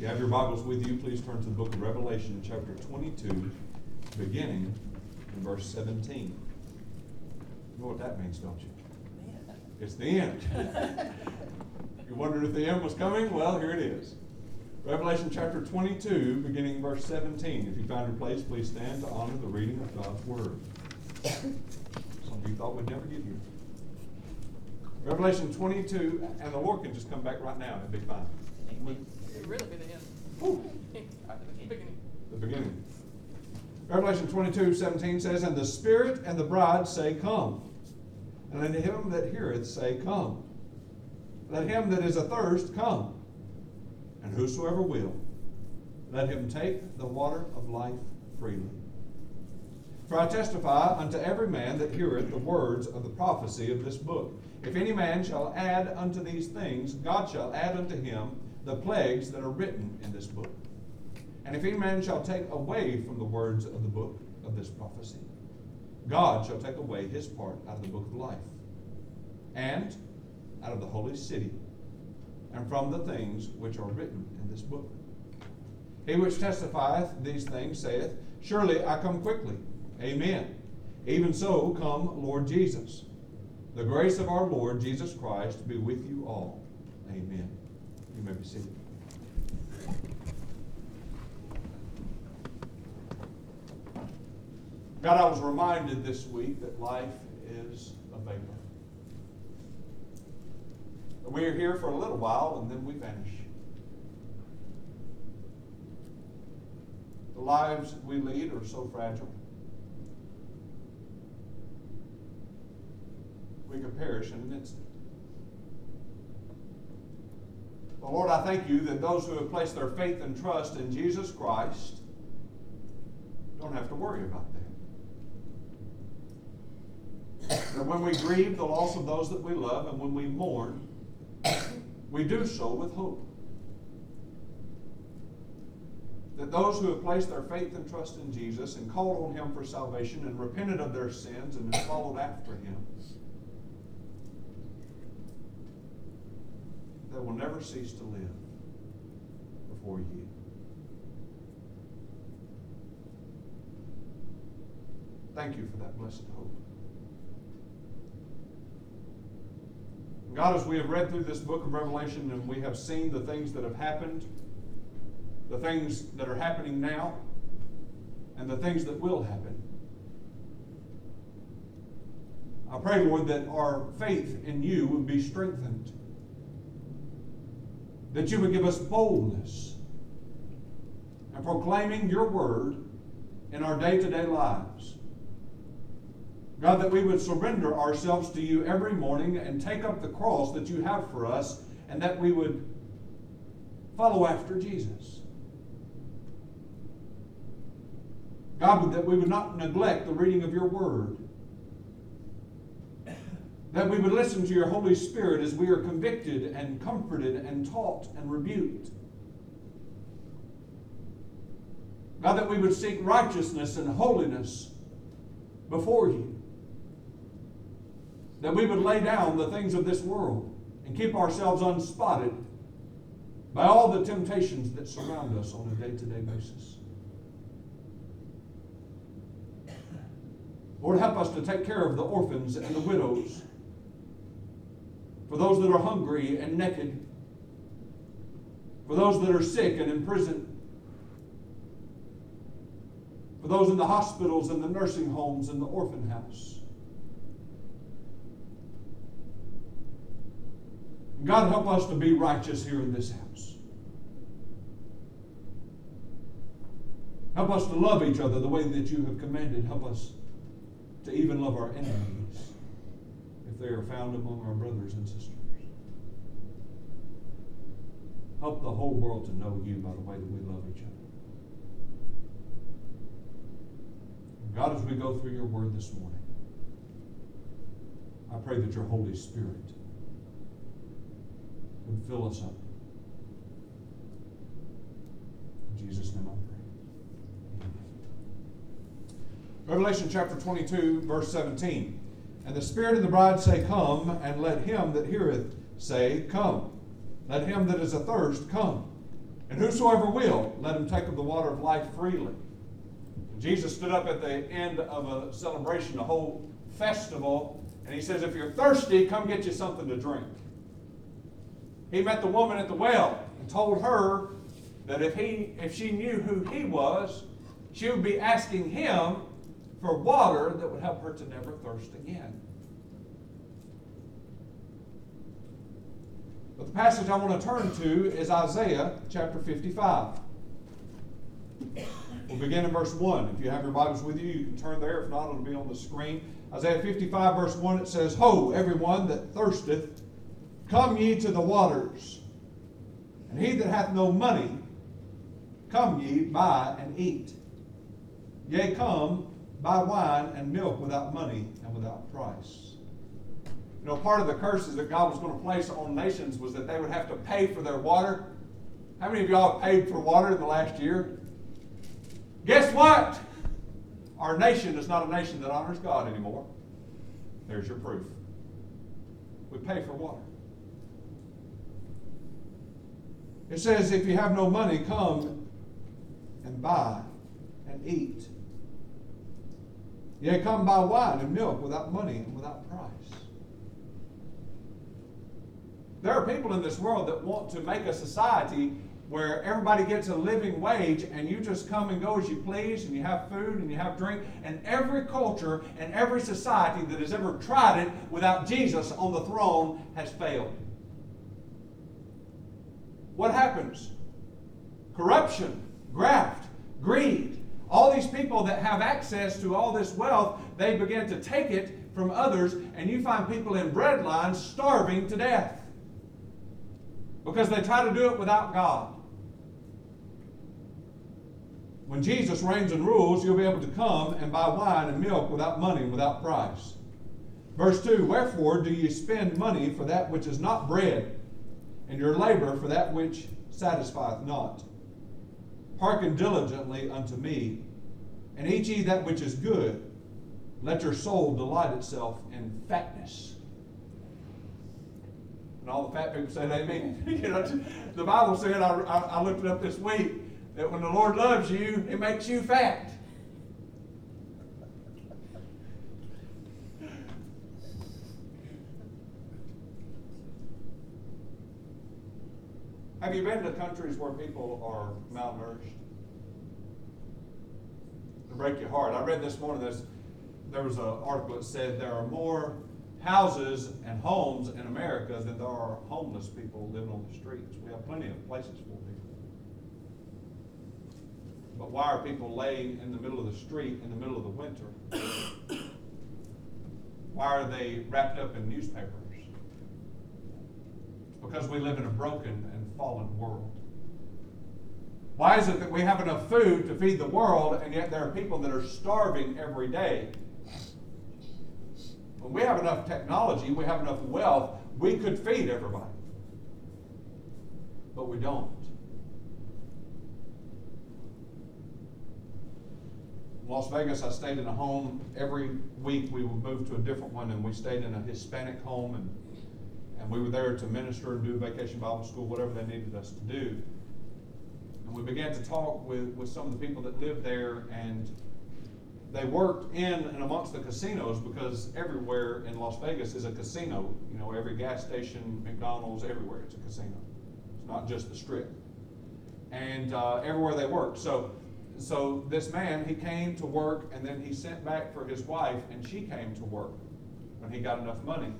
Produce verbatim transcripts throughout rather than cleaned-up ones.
you have your Bibles with you, please turn to the book of Revelation, chapter twenty-two, beginning in verse seventeen. You know what that means, don't you? Yeah. It's the end. You wondered if the end was coming? Well, here it is. Revelation chapter twenty-two, beginning in verse seventeen. If you found your place, please stand to honor the reading of God's Word. Some of you thought we'd never get here. Revelation twenty-two, and the Lord can just come back right now and be fine. It really be the end. Ooh. The beginning. The beginning. Revelation twenty-two seventeen says, "And the Spirit and the bride say, Come. And let him that heareth say, Come. Let him that is athirst come. And whosoever will, let him take the water of life freely. For I testify unto every man that heareth the words of the prophecy of this book. If any man shall add unto these things, God shall add unto him the plagues that are written in this book. And if any man shall take away from the words of the book of this prophecy, God shall take away his part out of the book of life, and out of the holy city, and from the things which are written in this book. He which testifieth these things saith, Surely I come quickly. Amen. Even so, come, Lord Jesus. The grace of our Lord Jesus Christ be with you all. Amen." You may be seated. God, I was reminded this week that life is a vapor. We are here for a little while and then we vanish. The lives we lead are so fragile. We could perish in an instant. But Lord, I thank you that those who have placed their faith and trust in Jesus Christ don't have to worry about that. That when we grieve the loss of those that we love and when we mourn, we do so with hope. That those who have placed their faith and trust in Jesus and called on him for salvation and repented of their sins and have followed after him, that will never cease to live before you. Thank you for that blessed hope. God, as we have read through this book of Revelation and we have seen the things that have happened, the things that are happening now, and the things that will happen, I pray, Lord, that our faith in you would be strengthened. That you would give us boldness in proclaiming your word in our day-to-day lives. God, that we would surrender ourselves to you every morning and take up the cross that you have for us, and that we would follow after Jesus. God, that we would not neglect the reading of your word. That we would listen to your Holy Spirit as we are convicted and comforted and taught and rebuked. God, that we would seek righteousness and holiness before you. That we would lay down the things of this world and keep ourselves unspotted by all the temptations that surround us on a day-to-day basis. Lord, help us to take care of the orphans and the widows. For those that are hungry and naked, for those that are sick and in prison, for those in the hospitals and the nursing homes and the orphan house. God, help us to be righteous here in this house. Help us to love each other the way that you have commanded. Help us to even love our enemies, if they are found among our brothers and sisters. Help the whole world to know you by the way that we love each other. God, as we go through your word this morning, I pray that your Holy Spirit would fill us up. In Jesus' name I pray. Revelation chapter twenty-two, verse seventeen. "And the Spirit and the bride say, Come, and let him that heareth say, Come. Let him that is athirst come. And whosoever will, let him take of the water of life freely. And Jesus stood up at the end of a celebration, a whole festival, and he says, if you're thirsty, come get you something to drink. He met the woman at the well and told her that if he, if she knew who he was, she would be asking him for water that would help her to never thirst again. But the passage I want to turn to is Isaiah chapter fifty-five. We'll begin in verse one. If you have your Bibles with you, you can turn there. If not, it'll be on the screen. Isaiah fifty-five, verse one, it says, Ho, everyone that thirsteth, come ye to the waters. And he that hath no money, come ye, buy and eat. Yea, come, buy wine and milk without money and without price. You know, part of the curses that God was going to place on nations was that they would have to pay for their water. How many of y'all have paid for water in the last year? Guess what? Our nation is not a nation that honors God anymore. There's your proof. We pay for water. It says, if you have no money, come and buy and eat. Yea, come buy wine and milk without money and without price. There are people in this world that want to make a society where everybody gets a living wage and you just come and go as you please and you have food and you have drink. And every culture and every society that has ever tried it without Jesus on the throne has failed. What happens? Corruption, graft, greed. All these people that have access to all this wealth, they begin to take it from others, and you find people in bread lines starving to death because they try to do it without God. When Jesus reigns and rules, you'll be able to come and buy wine and milk without money and without price. Verse two, wherefore do ye spend money for that which is not bread, and your labor for that which satisfieth not? Hearken diligently unto me, and eat ye that which is good. Let your soul delight itself in fatness. And all the fat people said amen. You know, the Bible said, I, I, I looked it up this week, that when the Lord loves you, it makes you fat. Have you been to countries where people are malnourished? It'll break your heart. I read this morning, this, there was an article that said there are more houses and homes in America than there are homeless people living on the streets. We have plenty of places for people. But why are people laying in the middle of the street in the middle of the winter? Why are they wrapped up in newspapers? Because we live in a broken and fallen world. Why is it that we have enough food to feed the world, and yet there are people that are starving every day? When we have enough technology, we have enough wealth, we could feed everybody. But we don't. In Las Vegas, I stayed in a home. Every week we would move to a different one, and we stayed in a Hispanic home, and And we were there to minister and do vacation Bible school, whatever they needed us to do. And we began to talk with, with some of the people that lived there, and they worked in and amongst the casinos, because everywhere in Las Vegas is a casino. You know, every gas station, McDonald's, everywhere it's a casino. It's not just the strip. And uh, everywhere they worked. So, so this man, he came to work, and then he sent back for his wife, and she came to work when he got enough money.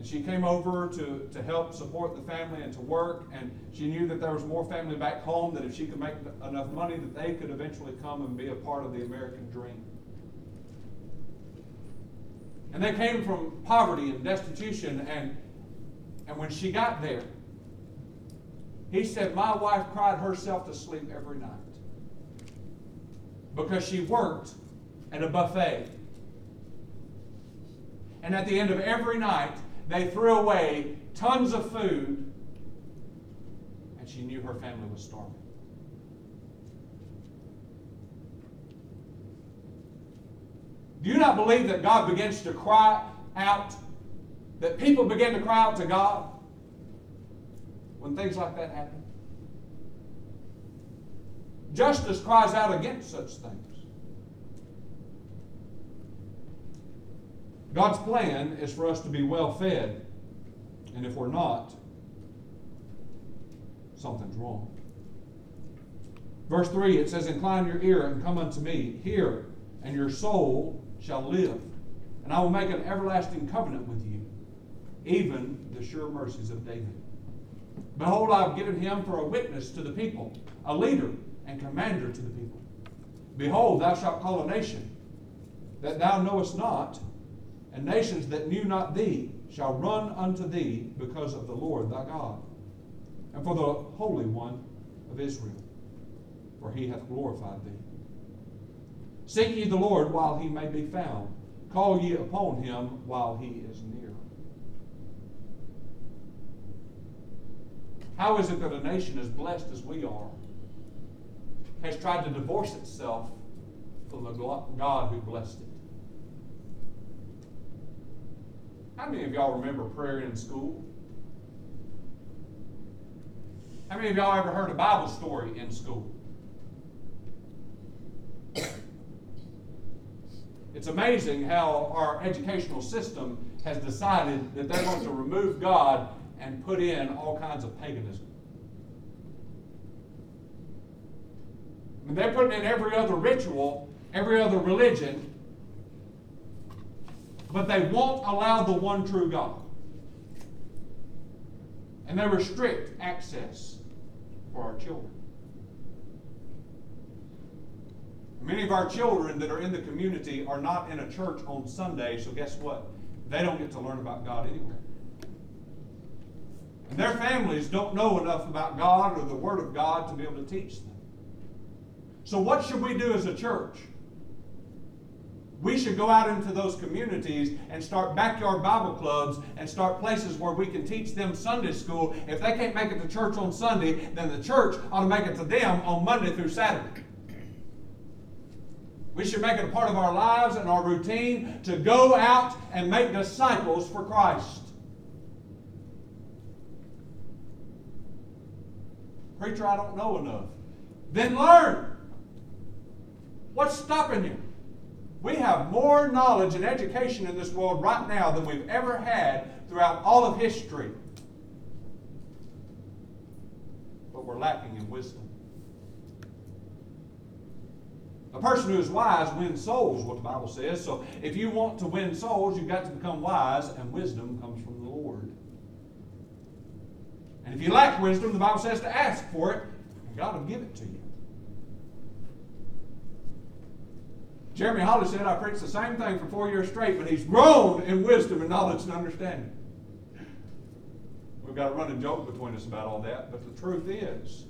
And she came over to, to help support the family and to work, and she knew that there was more family back home, that if she could make enough money that they could eventually come and be a part of the American dream. And they came from poverty and destitution, and, and when she got there, he said, my wife cried herself to sleep every night because she worked at a buffet. And at the end of every night, they threw away tons of food, and she knew her family was starving. Do you not believe that God begins to cry out, that people begin to cry out to God when things like that happen? Justice cries out against such things. God's plan is for us to be well fed, and if we're not, something's wrong. Verse three, it says, "Incline your ear and come unto me, hear, and your soul shall live. And I will make an everlasting covenant with you, even the sure mercies of David. Behold, I have given him for a witness to the people, a leader and commander to the people. Behold, thou shalt call a nation that thou knowest not, and nations that knew not thee shall run unto thee because of the Lord thy God, and for the Holy One of Israel, for he hath glorified thee. Seek ye the Lord while he may be found. Call ye upon him while he is near." How is it that a nation as blessed as we are has tried to divorce itself from the God who blessed it? How many of y'all remember prayer in school? How many of y'all ever heard a Bible story in school? It's amazing how our educational system has decided that they want to remove God and put in all kinds of paganism. And they're putting in every other ritual, every other religion, but they won't allow the one true God. And they restrict access for our children. Many of our children that are in the community are not in a church on Sunday, so guess what? They don't get to learn about God anyway. And their families don't know enough about God or the Word of God to be able to teach them. So what should we do as a church? We should go out into those communities and start backyard Bible clubs and start places where we can teach them Sunday school. If they can't make it to church on Sunday, then the church ought to make it to them on Monday through Saturday. We should make it a part of our lives and our routine to go out and make disciples for Christ. Preacher, I don't know enough. Then learn. What's stopping you? We have more knowledge and education in this world right now than we've ever had throughout all of history. But we're lacking in wisdom. A person who is wise wins souls, what the Bible says. So if you want to win souls, you've got to become wise, and wisdom comes from the Lord. And if you lack wisdom, the Bible says to ask for it, and God will give it to you. Jeremy Holley said, "I preached the same thing for four years straight, but he's grown in wisdom and knowledge and understanding." We've got a running joke between us about all that, but the truth is,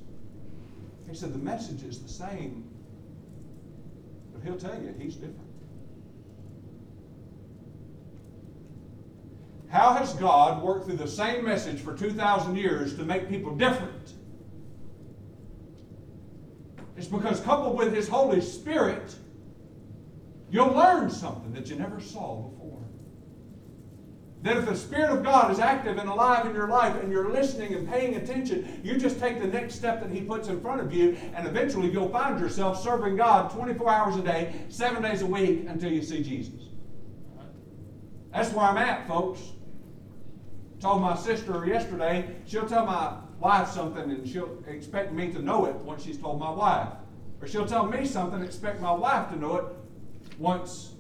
he said the message is the same, but he'll tell you he's different. How has God worked through the same message for two thousand years to make people different? It's because coupled with His Holy Spirit, you'll learn something that you never saw before. That if the Spirit of God is active and alive in your life and you're listening and paying attention, you just take the next step that He puts in front of you, and eventually you'll find yourself serving God twenty-four hours a day, seven days a week, until you see Jesus. That's where I'm at, folks. I told my sister yesterday, she'll tell my wife something and she'll expect me to know it once she's told my wife. Or she'll tell me something and expect my wife to know it once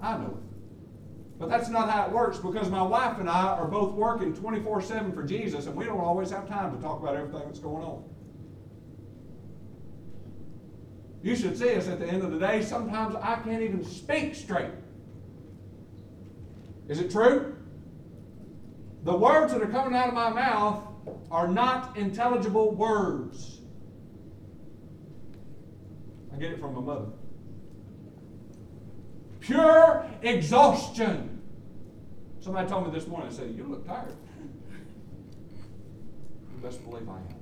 I know it. But that's not how it works, because my wife and I are both working twenty-four seven for Jesus, and we don't always have time to talk about everything that's going on. You should see us at the end of the day. Sometimes I can't even speak straight. Is it true? The words that are coming out of my mouth are not intelligible words. I get it from my mother. Pure exhaustion. Somebody told me this morning, they said, "You look tired." You best believe I am.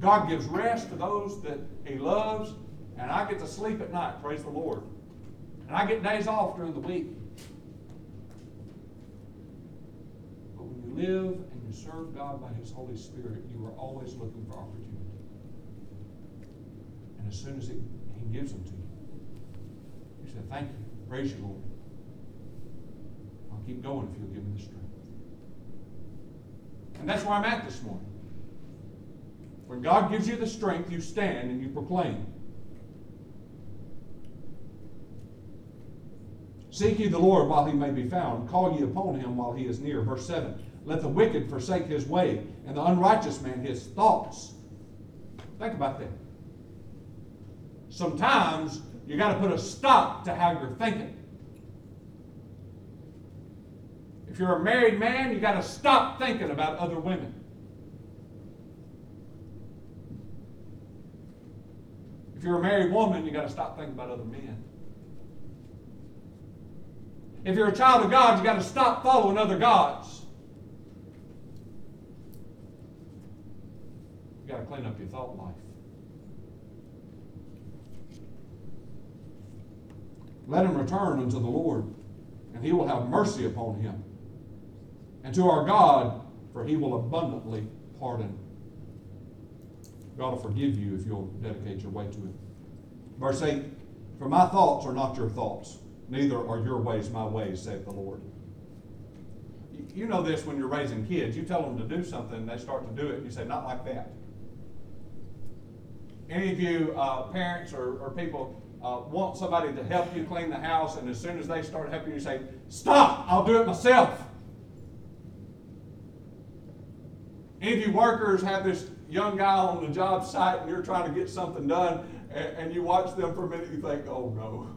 God gives rest to those that He loves, and I get to sleep at night, praise the Lord. And I get days off during the week. But when you live and you and serve God by His Holy Spirit, you are always looking for opportunity. And as soon as it, He gives them to you, you say, thank you, praise you, Lord. I'll keep going if you'll give me the strength. And that's where I'm at this morning. When God gives you the strength, you stand and you proclaim. Seek ye the Lord while He may be found. Call ye upon Him while He is near. Verse seven, let the wicked forsake his way, and the unrighteous man his thoughts. Think about that. Sometimes you got to put a stop to how you're thinking. If you're a married man, you got to stop thinking about other women. If you're a married woman, you got to stop thinking about other men. If you're a child of God, you got to stop following other gods. You got to clean up your thought life. Let him return unto the Lord, and He will have mercy upon him. And to our God, for He will abundantly pardon. God will forgive you if you'll dedicate your way to Him. Verse eight, for my thoughts are not your thoughts, neither are your ways my ways, saith the Lord. You know this when you're raising kids. You tell them to do something, they start to do it, and you say, not like that. Any of you uh, parents or, or people uh, want somebody to help you clean the house, and as soon as they start helping you, say, stop, I'll do it myself. Any of you workers have this young guy on the job site, and you're trying to get something done, and, and you watch them for a minute, you think, oh no,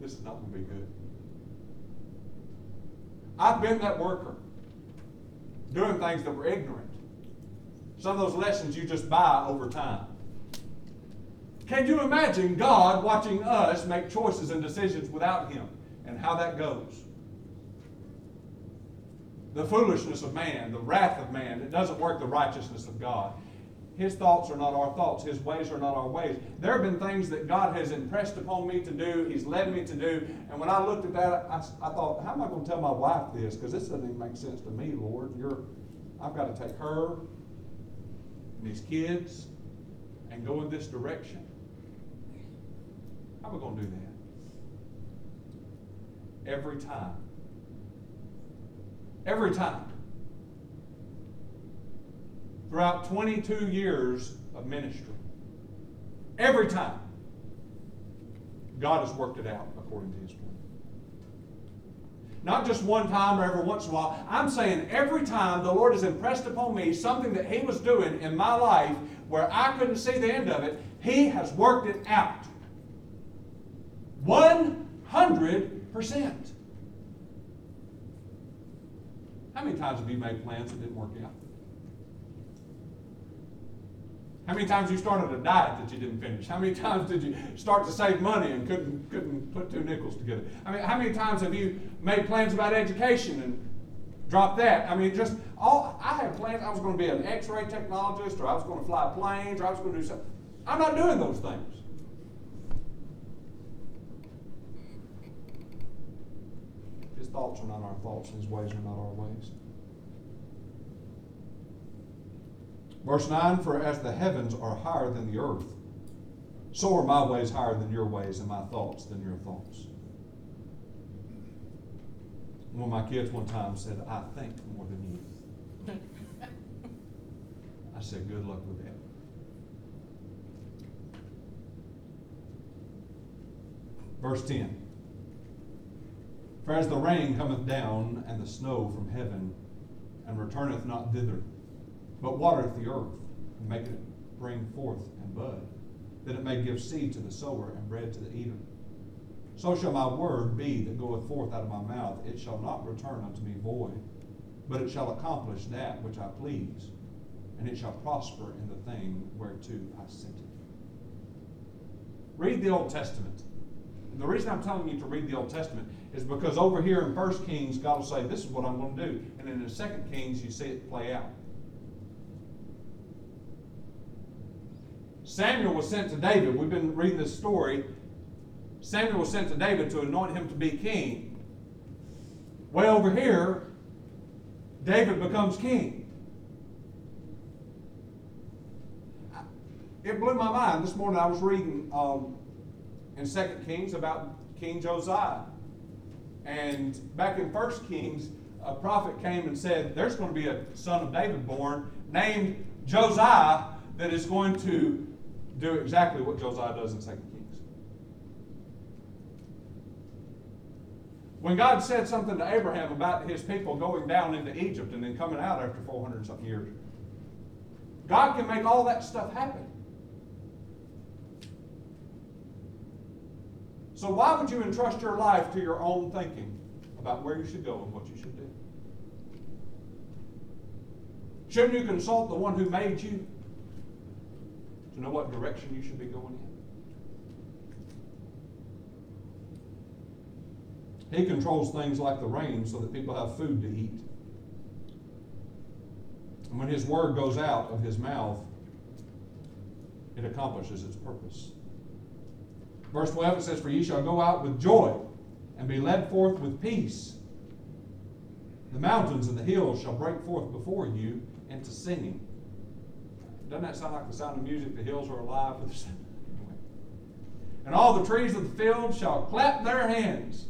this is not going to be good. I've been that worker, doing things that were ignorant. Some of those lessons you just buy over time. Can you imagine God watching us make choices and decisions without Him and how that goes? The foolishness of man, the wrath of man, it doesn't work the righteousness of God. His thoughts are not our thoughts. His ways are not our ways. There have been things that God has impressed upon me to do. He's led me to do. And when I looked at that, I, I thought, how am I going to tell my wife this? Because this doesn't even make sense to me, Lord. You're, I've got to take her and these kids and go in this direction. How am I going to do that? Every time. Every time. Throughout twenty-two years of ministry. Every time. God has worked it out according to His plan. Not just one time or every once in a while. I'm saying every time the Lord has impressed upon me something that He was doing in my life where I couldn't see the end of it, He has worked it out. one hundred percent. How many times have you made plans that didn't work out? How many times you started a diet that you didn't finish? How many times did you start to save money and couldn't couldn't put two nickels together? I mean, how many times have you made plans about education and dropped that? I mean, just all I had plans. I was going to be an X-ray technologist, or I was going to fly planes, or I was going to do something. I'm not doing those things. His thoughts are not our thoughts, and His ways are not our ways. Verse nine, for as the heavens are higher than the earth, so are my ways higher than your ways, and my thoughts than your thoughts. One of my kids one time said, I think more than you. I said, good luck with that. Verse ten. For as the rain cometh down, and the snow from heaven, and returneth not thither, but watereth the earth, and maketh it bring forth and bud, that it may give seed to the sower, and bread to the eater. So shall my word be that goeth forth out of my mouth. It shall not return unto me void, but it shall accomplish that which I please, and it shall prosper in the thing whereto I sent it. Read the Old Testament. The reason I'm telling you to read the Old Testament is because over here in First Kings, God will say, this is what I'm going to do. And then in Second Kings, you see it play out. Samuel was sent to David. We've been reading this story. Samuel was sent to David to anoint him to be king. Way over here, David becomes king. it blew my mind. This morning I was reading um, in Second Kings about King Josiah. And back in First Kings, a prophet came and said, there's going to be a son of David born named Josiah that is going to do exactly what Josiah does in Second Kings. When God said something to Abraham about his people going down into Egypt and then coming out after four hundred and something years, God can make all that stuff happen. So why would you entrust your life to your own thinking about where you should go and what you should do? Shouldn't you consult the one who made you to know what direction you should be going in? He controls things like the rain so that people have food to eat. And when his word goes out of his mouth, it accomplishes its purpose. Verse twelve, it says, for ye shall go out with joy, and be led forth with peace. The mountains and the hills shall break forth before you into singing. Doesn't that sound like the sound of music? The hills are alive with the sound. Anyway. And all the trees of the field shall clap their hands.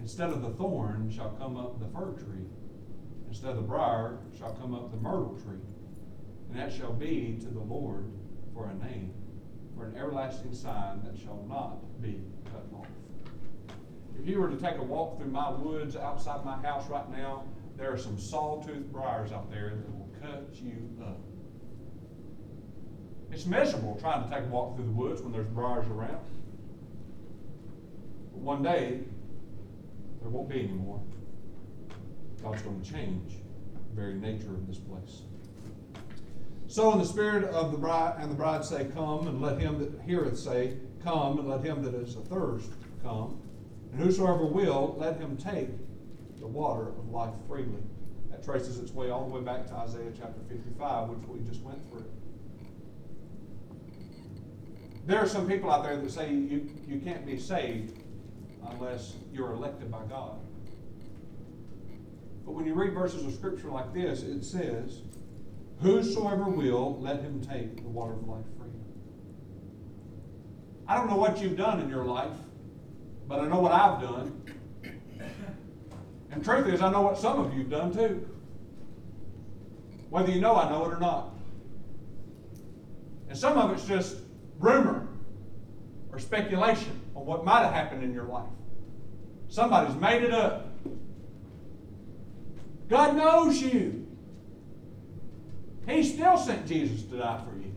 Instead of the thorn shall come up the fir tree. Instead of the briar shall come up the myrtle tree. And that shall be to the Lord for a name, for an everlasting sign that shall not be cut off. If you were to take a walk through my woods outside my house right now, there are some sawtooth briars out there that will cut you up. It's miserable trying to take a walk through the woods when there's briars around. But one day, there won't be any more. God's going to change the very nature of this place. So in the spirit of the bride and the bride say, come, and let him that heareth say, come, and let him that is athirst come. And whosoever will, let him take the water of life freely. That traces its way all the way back to Isaiah chapter fifty-five, which we just went through. There are some people out there that say you, you can't be saved unless you're elected by God. But when you read verses of Scripture like this, it says, whosoever will, let him take the water of life freely. I don't know what you've done in your life, but I know what I've done. And truth is, I know what some of you have done too. Whether you know I know it or not. And some of it's just rumor or speculation on what might have happened in your life. Somebody's made it up. God knows you. He still sent Jesus to die for you.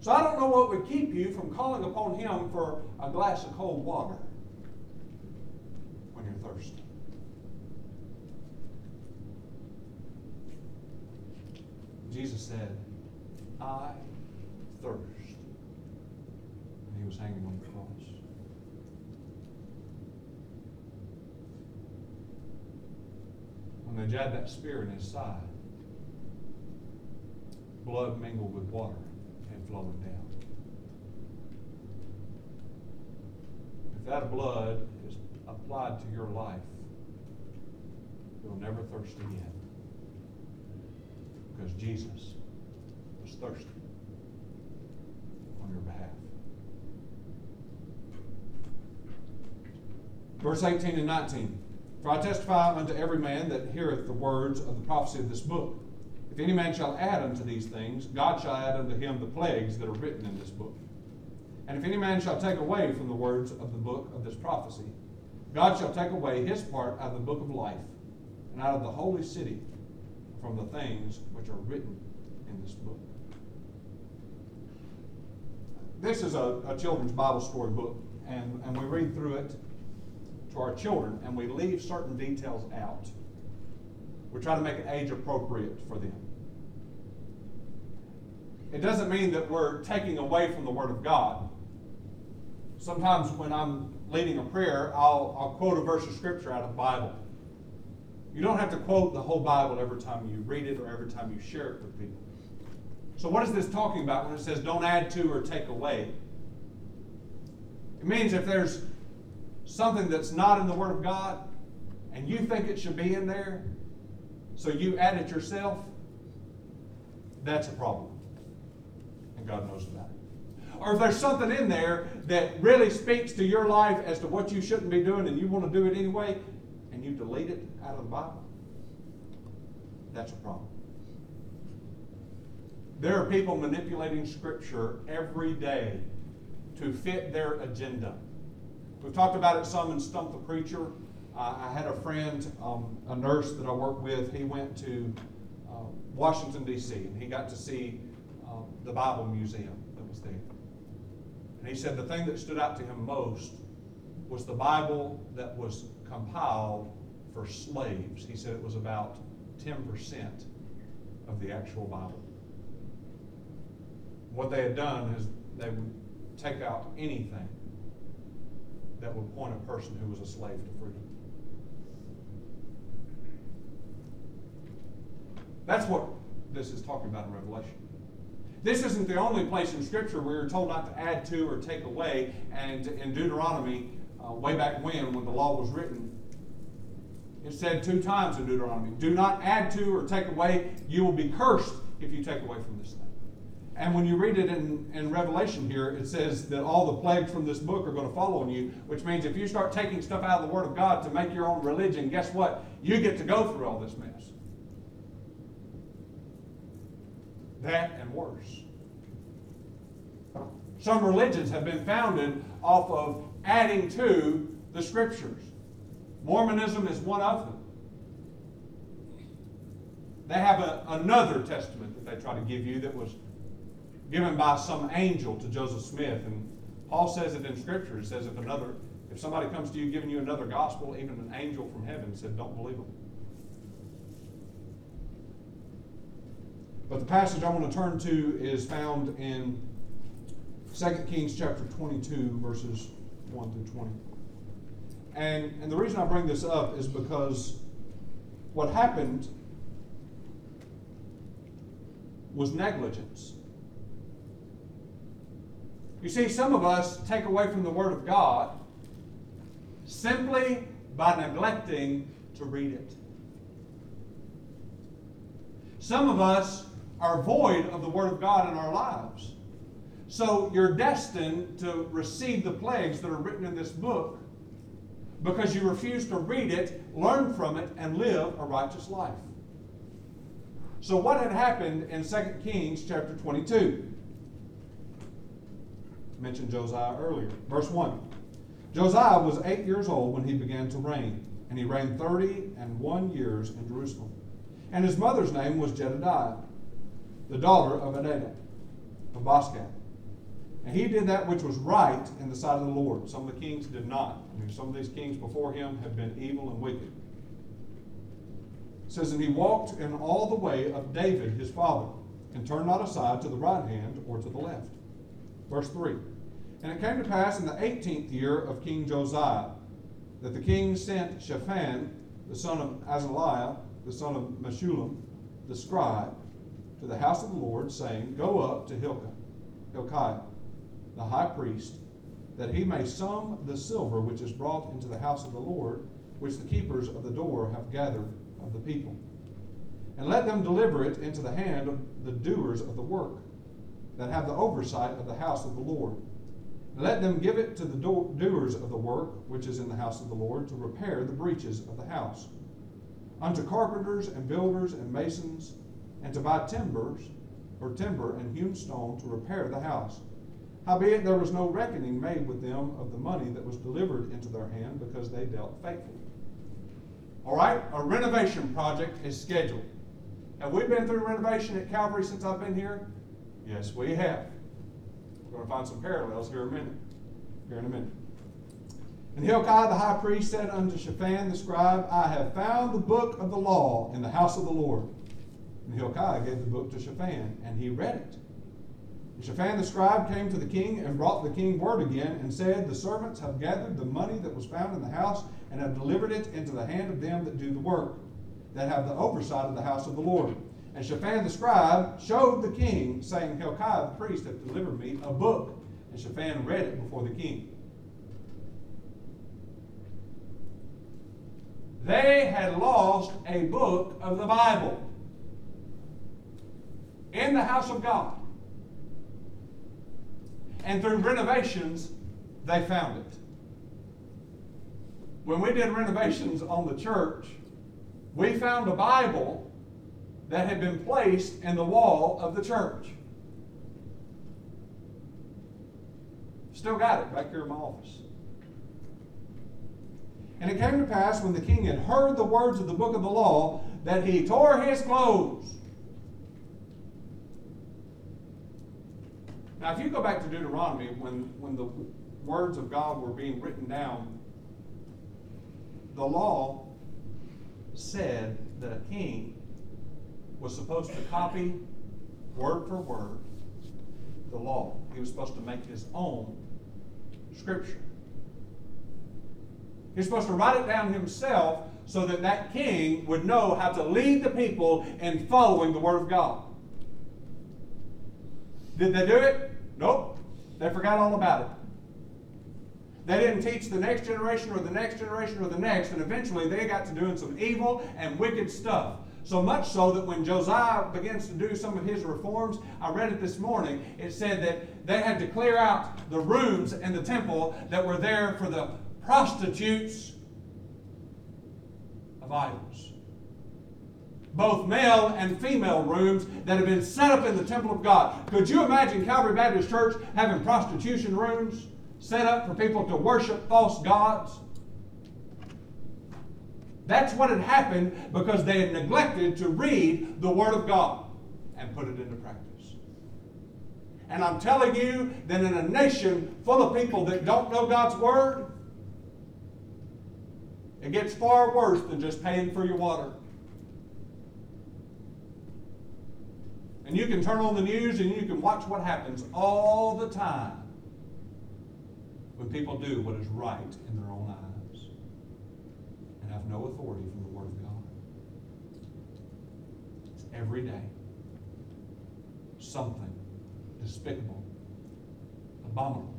So I don't know what would keep you from calling upon him for a glass of cold water when you're thirsty. Jesus said, I thirst. And he was hanging on the cross. When they jabbed that spear in his side, blood mingled with water. Flowing down. If that blood is applied to your life, you'll never thirst again. Because Jesus was thirsty on your behalf. Verse eighteen and nineteen. For I testify unto every man that heareth the words of the prophecy of this book. If any man shall add unto these things, God shall add unto him the plagues that are written in this book. And if any man shall take away from the words of the book of this prophecy, God shall take away his part out of the book of life, and out of the holy city, from the things which are written in this book. This is a, a children's Bible story book, and, and we read through it to our children, and we leave certain details out. We try to make it age appropriate for them. It doesn't mean that we're taking away from the Word of God. Sometimes when I'm leading a prayer, I'll, I'll quote a verse of Scripture out of the Bible. You don't have to quote the whole Bible every time you read it or every time you share it with people. So what is this talking about when it says don't add to or take away? It means if there's something that's not in the Word of God and you think it should be in there, so you add it yourself, that's a problem. And God knows about it. Or if there's something in there that really speaks to your life as to what you shouldn't be doing and you want to do it anyway, and you delete it out of the Bible, that's a problem. There are people manipulating Scripture every day to fit their agenda. We've talked about it some in Stump the Preacher. Uh, I had a friend, um, a nurse that I worked with. He went to uh, Washington, D C, and he got to see uh, the Bible Museum that was there. And he said the thing that stood out to him most was the Bible that was compiled for slaves. He said it was about ten percent of the actual Bible. What they had done is they would take out anything that would point a person who was a slave to freedom. That's what this is talking about in Revelation. This isn't the only place in Scripture where you're told not to add to or take away. And in Deuteronomy, uh, way back when, when the law was written, it said two times in Deuteronomy, do not add to or take away. You will be cursed if you take away from this thing. And when you read it in, in Revelation here, it says that all the plagues from this book are going to follow on you, which means if you start taking stuff out of the Word of God to make your own religion, guess what? You get to go through all this mess. That and worse. Some religions have been founded off of adding to the Scriptures. Mormonism is one of them. They have a, another testament that they try to give you that was given by some angel to Joseph Smith. And Paul says it in Scripture. It says if another, if somebody comes to you giving you another gospel, even an angel from heaven said, don't believe them. But the passage I want to turn to is found in Second Kings chapter twenty-two, verses one through twenty. And, and the reason I bring this up is because what happened was negligence. You see, some of us take away from the Word of God simply by neglecting to read it. Some of us are void of the Word of God in our lives. So you're destined to receive the plagues that are written in this book because you refuse to read it, learn from it, and live a righteous life. So what had happened in Second Kings chapter twenty-two? Mentioned Josiah earlier. Verse one. Josiah was eight years old when he began to reign, and he reigned thirty and one years in Jerusalem. And his mother's name was Jedidiah, the daughter of Adaiah of Boscath. And he did that which was right in the sight of the Lord. Some of the kings did not. I mean, some of these kings before him have been evil and wicked. It says, and he walked in all the way of David his father, and turned not aside to the right hand or to the left. Verse three. And it came to pass in the eighteenth year of King Josiah that the king sent Shaphan, the son of Azaliah, the son of Meshulam, the scribe, to the house of the Lord, saying, go up to Hilkiah, Hilkiah, the high priest, that he may sum the silver which is brought into the house of the Lord, which the keepers of the door have gathered of the people. And let them deliver it into the hand of the doers of the work, that have the oversight of the house of the Lord. Let them give it to the do- doers of the work which is in the house of the Lord to repair the breaches of the house, unto carpenters and builders and masons, and to buy timbers, or timber and hewn stone to repair the house. Howbeit there was no reckoning made with them of the money that was delivered into their hand, because they dealt faithfully. All right, a renovation project is scheduled. Have we been through renovation at Calvary since I've been here? Yes, we have. We're going to find some parallels here in a minute. Here in a minute. And Hilkiah the high priest said unto Shaphan the scribe, I have found the book of the law in the house of the Lord. And Hilkiah gave the book to Shaphan, and he read it. And Shaphan the scribe came to the king and brought the king word again, and said, the servants have gathered the money that was found in the house, and have delivered it into the hand of them that do the work, that have the oversight of the house of the Lord. And Shaphan the scribe showed the king, saying, Hilkiah the priest hath delivered me a book. And Shaphan read it before the king. They had lost a book of the Bible. in the house of God. And through renovations, they found it. When we did renovations on the church, we found a Bible that had been placed in the wall of the church. Still got it back here in my office. And it came to pass, when the king had heard the words of the book of the law, that he tore his clothes. Now, if you go back to Deuteronomy, when, when the words of God were being written down, the law said that a king was supposed to copy, word for word, the law. He was supposed to make his own scripture. He was supposed to write it down himself so that that king would know how to lead the people in following the word of God. Did they do it? Nope. They forgot all about it. They didn't teach the next generation or the next generation or the next, and eventually they got to doing some evil and wicked stuff. So much so that when Josiah begins to do some of his reforms, I read it this morning, it said that they had to clear out the rooms in the temple that were there for the prostitutes of idols. Both male and female rooms that have been set up in the temple of God. Could you imagine Calvary Baptist Church having prostitution rooms set up for people to worship false gods? That's what had happened because they had neglected to read the Word of God and put it into practice. And I'm telling you that in a nation full of people that don't know God's Word, it gets far worse than just paying for your water. And you can turn on the news and you can watch what happens all the time when people do what is right in their own eyes and have no authority from the Word of God. It's every day something despicable, abominable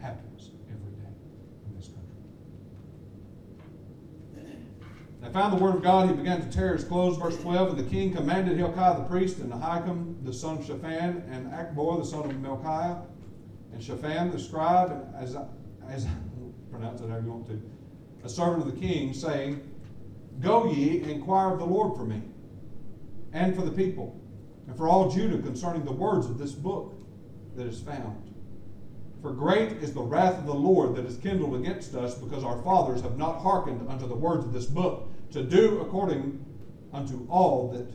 happens every day in this country. They found the Word of God. He began to tear his clothes. Verse twelve, and the king commanded Hilkiah the priest and Ahikam the son of Shaphan and Akbor the son of Melchiah and Shaphan the scribe, and as I, as I pronounce it however you want to, a servant of the king, saying, "Go ye, inquire of the Lord for me, and for the people, and for all Judah concerning the words of this book that is found. For great is the wrath of the Lord that is kindled against us, because our fathers have not hearkened unto the words of this book, to do according unto all that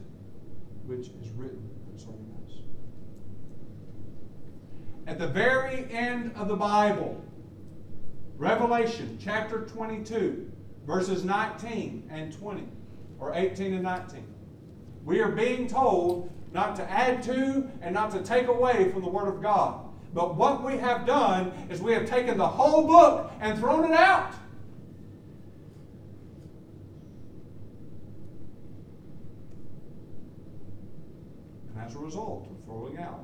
which is written concerning." At the very end of the Bible, Revelation chapter twenty-two, verses nineteen and twenty, or eighteen and nineteen, we are being told not to add to and not to take away from the Word of God. But what we have done is we have taken the whole book and thrown it out. And as a result of throwing out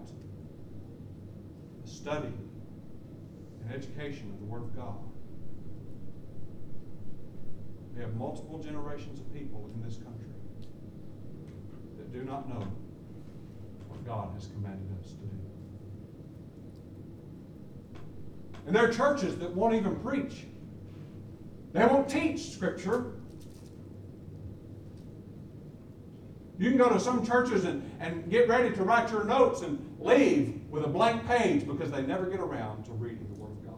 study and education of the Word of God, we have multiple generations of people in this country that do not know what God has commanded us to do. And there are churches that won't even preach. They won't teach Scripture. You can go to some churches and, and get ready to write your notes and leave with a blank page because they never get around to reading the Word of God.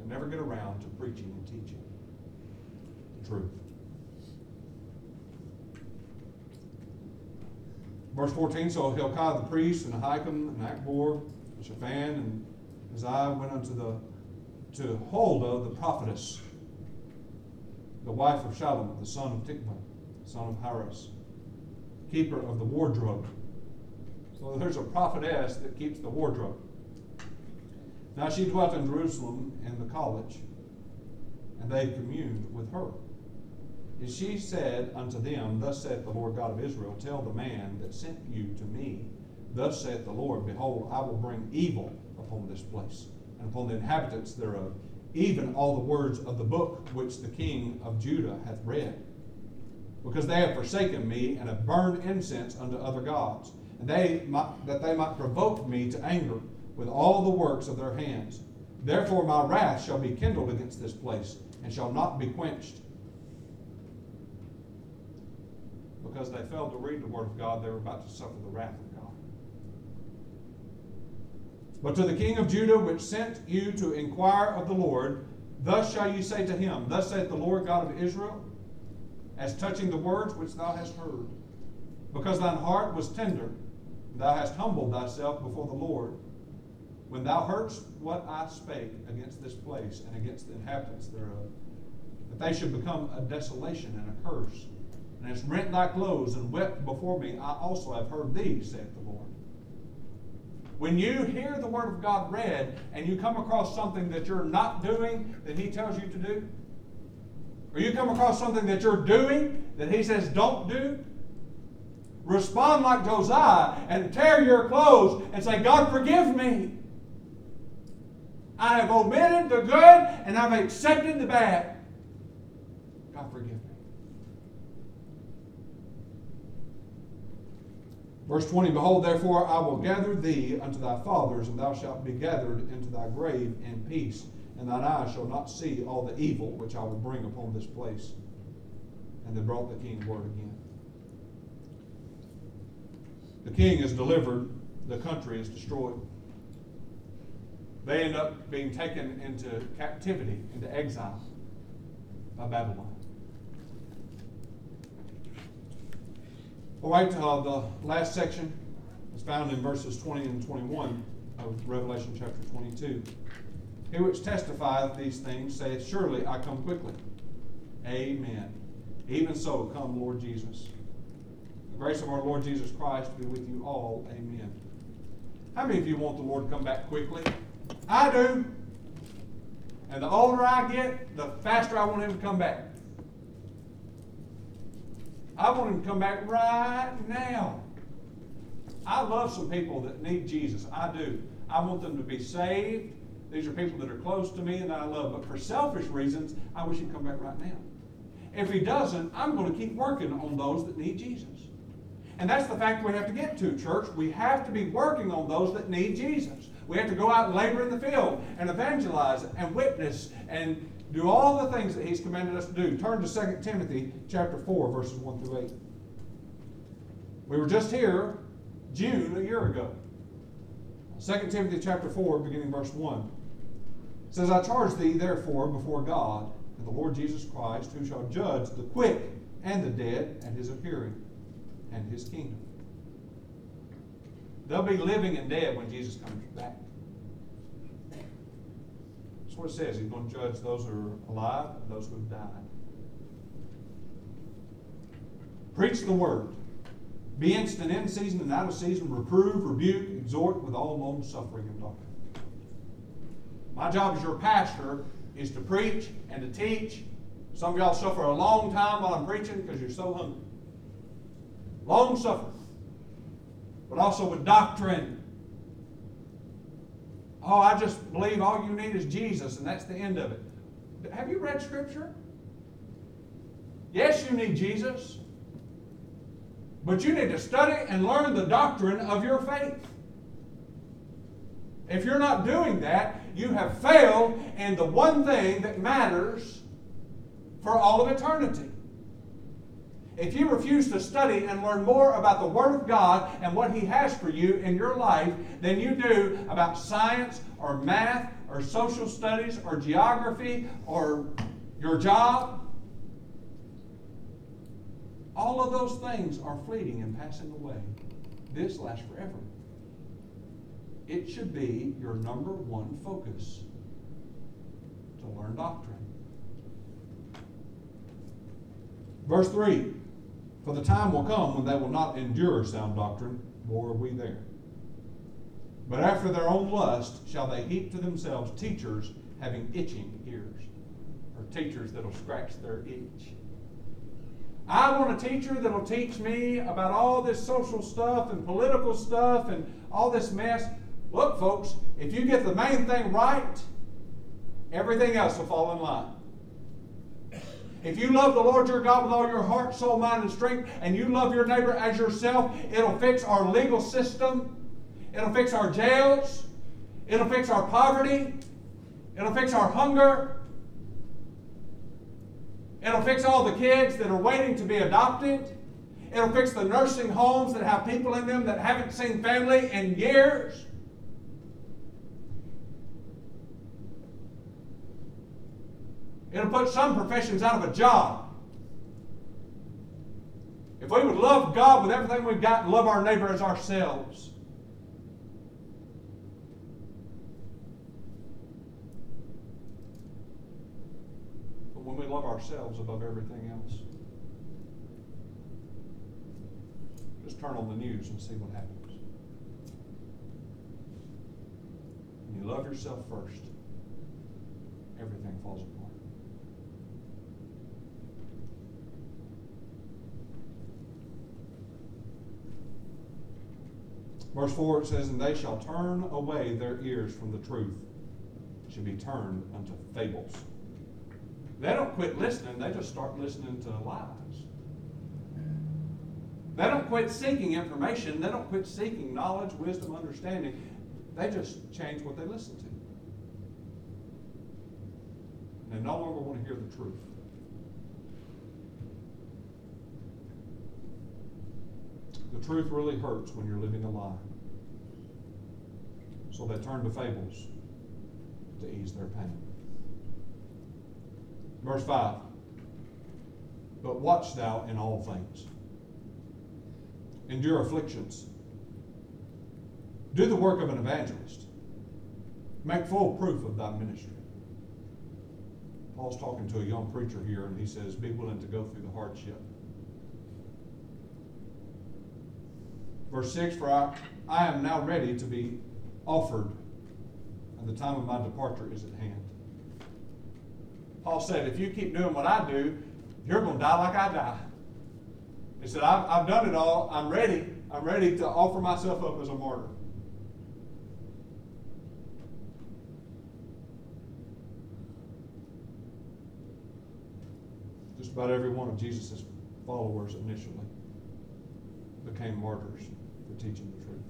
They never get around to preaching and teaching the truth. Verse fourteen, so Hilkiah the priest and Ahikam and Akbor and Shaphan and Azaliah went unto the to Huldah the prophetess, the wife of Shalom, the son of Tikvah, son of Haros, keeper of the wardrobe. So there's a prophetess that keeps the wardrobe. Now she dwelt in Jerusalem in the college, and they communed with her. And she said unto them, "Thus saith the Lord God of Israel, tell the man that sent you to me, thus saith the Lord, behold, I will bring evil upon this place, and upon the inhabitants thereof, even all the words of the book which the king of Judah hath read. because they have forsaken me and have burned incense unto other gods, and they might, that they might provoke me to anger with all the works of their hands. Therefore my wrath shall be kindled against this place, and shall not be quenched. Because they failed to read the word of God, they were about to suffer the wrath of God. But to the king of Judah, which sent you to inquire of the Lord, thus shall you say to him, Thus saith the Lord God of Israel, as touching the words which thou hast heard. Because thine heart was tender, thou hast humbled thyself before the Lord, when thou heardst what I spake against this place and against the inhabitants thereof, that they should become a desolation and a curse, and hast rent thy clothes and wept before me, I also have heard thee, saith the Lord. When you hear the word of God read and you come across something that you're not doing that he tells you to do, or you come across something that you're doing that he says don't do, respond like Josiah and tear your clothes and say, God, forgive me. I have omitted the good and I've accepted the bad. God, forgive me. Verse twenty, Behold, therefore, I will gather thee unto thy fathers, and thou shalt be gathered into thy grave in peace, and thine eyes shall not see all the evil which I will bring upon this place. And they brought the king word again. The king is delivered. The country is destroyed. They end up being taken into captivity, into exile by Babylon. All right, uh, the last section is found in verses twenty and twenty-one of Revelation chapter twenty-two. He which testifieth these things saith, Surely I come quickly. Amen. Even so, come, Lord Jesus. The grace of our Lord Jesus Christ be with you all. Amen. How many of you want the Lord to come back quickly? I do. And the older I get, the faster I want him to come back. I want him to come back right now. I love some people that need Jesus. I do. I want them to be saved. These are people that are close to me and that I love. But for selfish reasons, I wish he'd come back right now. If he doesn't, I'm going to keep working on those that need Jesus. And that's the fact we have to get to, church. We have to be working on those that need Jesus. We have to go out and labor in the field and evangelize and witness and do all the things that he's commanded us to do. Turn to Second Timothy chapter four, verses one through eight. We were just here June a year ago. Second Timothy chapter four, beginning verse one. It says, I charge thee therefore before God and the Lord Jesus Christ, who shall judge the quick and the dead at his appearing and his kingdom. They'll be living and dead when Jesus comes back. That's what it says. He's going to judge those who are alive and those who have died. Preach the word. Be instant in season and out of season. Reprove, rebuke, exhort with all long suffering and doctrine. My job as your pastor is to preach and to teach. Some of y'all suffer a long time while I'm preaching because you're so hungry. Long suffering. But also with doctrine. Oh, I just believe all you need is Jesus, and that's the end of it. Have you read Scripture? Yes, you need Jesus. But you need to study and learn the doctrine of your faith. If you're not doing that, you have failed in the one thing that matters for all of eternity. If you refuse to study and learn more about the Word of God and what He has for you in your life than you do about science or math or social studies or geography or your job, all of those things are fleeting and passing away. This lasts forever. It should be your number one focus to learn doctrine. Verse three. For the time will come when they will not endure sound doctrine, nor are we there. But after their own lust shall they heap to themselves teachers having itching ears, or teachers that will scratch their itch. I want a teacher that will teach me about all this social stuff and political stuff and all this mess. Look, folks, if you get the main thing right, everything else will fall in line. If you love the Lord your God with all your heart, soul, mind, and strength, and you love your neighbor as yourself, it'll fix our legal system. It'll fix our jails. It'll fix our poverty. It'll fix our hunger. It'll fix all the kids that are waiting to be adopted. It'll fix the nursing homes that have people in them that haven't seen family in years. It'll put some professions out of a job. If we would love God with everything we've got and love our neighbor as ourselves. But when we love ourselves above everything else, just turn on the news and see what happens. When you love yourself first, everything falls apart. Verse four, it says, and they shall turn away their ears from the truth, shall be turned unto fables. They don't quit listening, they just start listening to lies. They don't quit seeking information, they don't quit seeking knowledge, wisdom, understanding. They just change what they listen to. And they no longer want to hear the truth. The truth really hurts when you're living a lie. So they turn to fables to ease their pain. Verse five. But watch thou in all things. Endure afflictions. Do the work of an evangelist. Make full proof of thy ministry. Paul's talking to a young preacher here, and he says, be willing to go through the hardship. Verse six, for I, I am now ready to be offered, and the time of my departure is at hand. Paul said, if you keep doing what I do, you're going to die like I die. He said, I've, I've done it all. I'm ready. I'm ready to offer myself up as a martyr. Just about every one of Jesus' followers initially became martyrs for teaching the truth.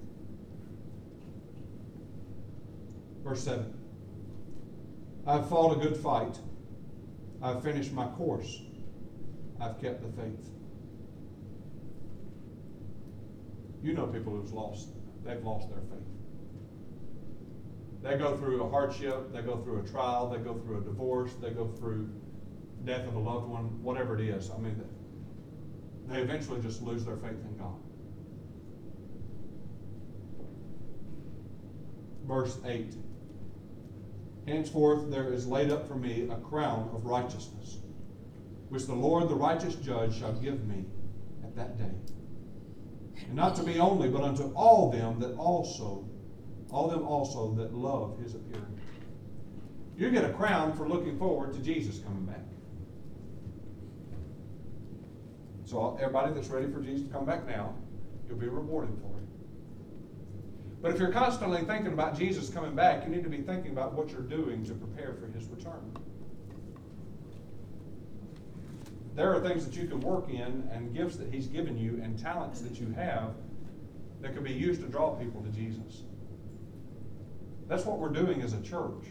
Verse seven. I have fought a good fight. I have finished my course. I have kept the faith. You know people who've lost, they've lost their faith. They go through a hardship, they go through a trial, they go through a divorce, they go through death of a loved one, whatever it is. I mean, they eventually just lose their faith in God. Verse eight. Henceforth there is laid up for me a crown of righteousness, which the Lord, the righteous judge, shall give me at that day. And not to me only, but unto all them that also, all them also that love his appearing. You get a crown for looking forward to Jesus coming back. So everybody that's ready for Jesus to come back now, you'll be rewarded for it. But if you're constantly thinking about Jesus coming back, you need to be thinking about what you're doing to prepare for his return. There are things that you can work in and gifts that he's given you and talents that you have that can be used to draw people to Jesus. That's what we're doing as a church.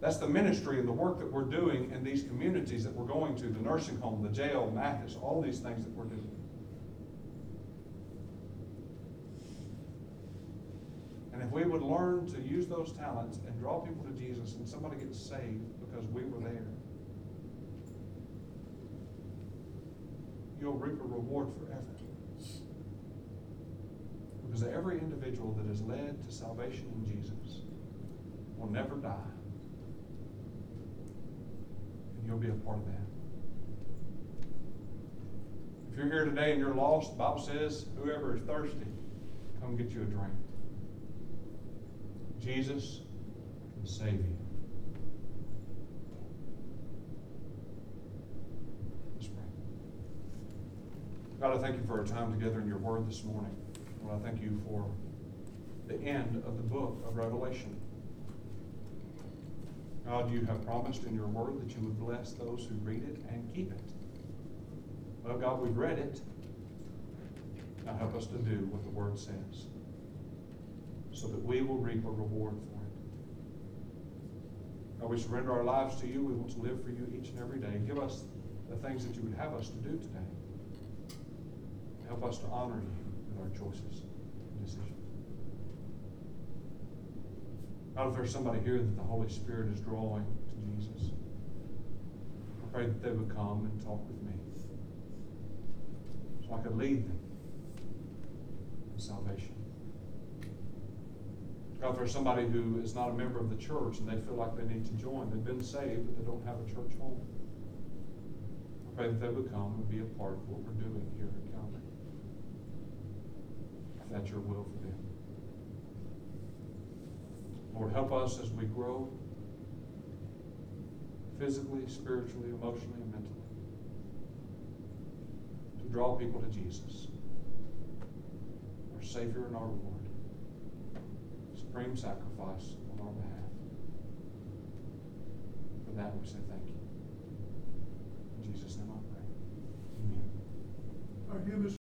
That's the ministry and the work that we're doing in these communities that we're going to, the nursing home, the jail, Mathis, all these things that we're doing. And if we would learn to use those talents and draw people to Jesus, and somebody gets saved because we were there, you'll reap a reward forever. Because every individual that is led to salvation in Jesus will never die. You'll be a part of that. If you're here today and you're lost, the Bible says, whoever is thirsty, come get you a drink. Jesus can save you. Let's pray. God, I thank you for our time together in your word this morning. Lord, I thank you for the end of the book of Revelation. God, you have promised in your word that you would bless those who read it and keep it. Well, God, we've read it. Now help us to do what the word says so that we will reap a reward for it. God, we surrender our lives to you. We want to live for you each and every day. Give us the things that you would have us to do today. Help us to honor you with our choices and decisions. God, if there's somebody here that the Holy Spirit is drawing to Jesus, I pray that they would come and talk with me so I could lead them in salvation. God, if there's somebody who is not a member of the church and they feel like they need to join, they've been saved but they don't have a church home, I pray that they would come and be a part of what we're doing here at Calvary, if that's your will for them. Lord, help us as we grow physically, spiritually, emotionally, and mentally to draw people to Jesus, our Savior and our Lord, supreme sacrifice on our behalf. For that we say thank you. In Jesus' name I pray. Amen. Our hymn is